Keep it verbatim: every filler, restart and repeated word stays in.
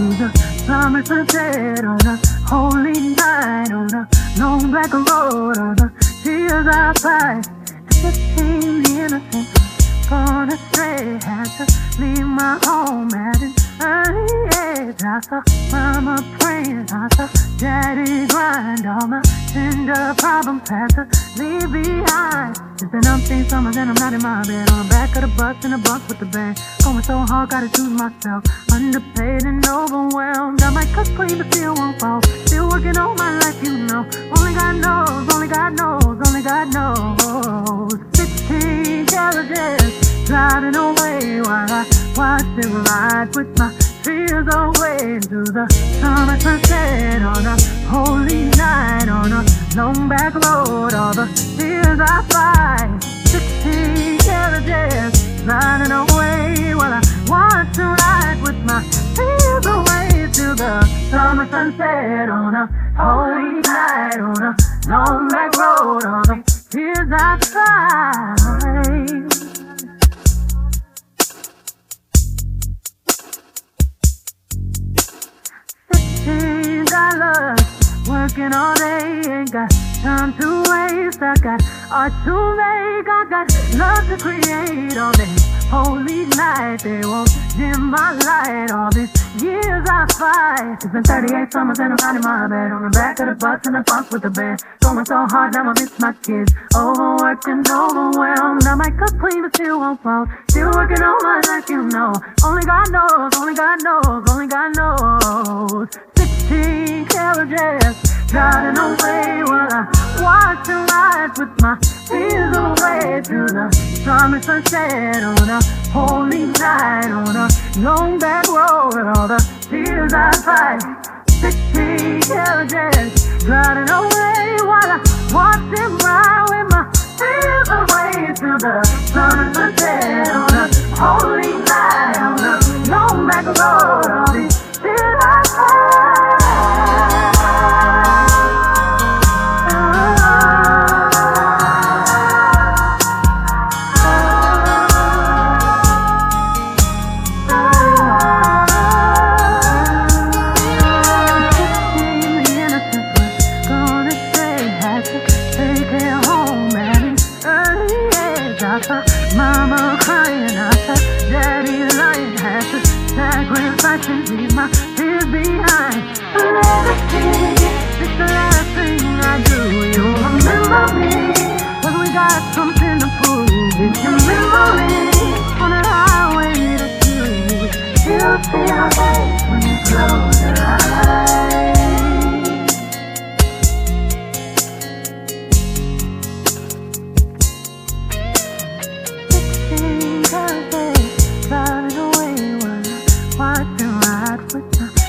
to the summer sunset on a holy night, on a long black road, on the fields outside. Fifteen innocents gone astray, had to leave my home at an early age. I saw mama praying, I saw daddy grind, all my tender problems had to leave behind. It's been umpteen summers and I'm not in my bed, on the back of the bus in a bunk with the band. Going so hard, gotta choose myself, underpaid and overwhelmed. I might cut clean but still won't fall, still working on my life, you know. Only God knows, only God knows, only God knows. Sixteen carriages driving away while I watch them ride with my fears away into the summer sunset on a holy night, on a long back road, all the tears I fly. Sixteen carriages riding away while I want to ride with my tears away to the summer sunset on a holy night, on a long back road, all the tears I fly. Sixteen got love, working all day, ain't got time to waste. I got art to make, I got love to create. All this holy night, they won't dim my light. All these years I fight. It's been thirty-eight summers and I'm not in my bed, on the back of the bus and the bunk with the bed. Going so hard, now I miss my kids, overworked and overwhelmed. I might cook clean but still won't fall, still working on my life, you know. Only God knows, only God knows, only God knows. Sixteen carriages driving away while I watch and ride with my fears away to the summer sunset on a holy night, on a long back road with all the tears I fight. Sixteen carriages driving away while I watch them ride with my fears away to the summer sunset on a holy night, on a long back road, all these tears I fight. Mama crying, I said, daddy lying, had to sacrifice and leave my fears behind. The last thing, it's the last thing I do. You remember me, cause we got something to prove. It's your memory, on the highway to choose. You'll feel right when you close your eyes. Riding away while I watch and ride with my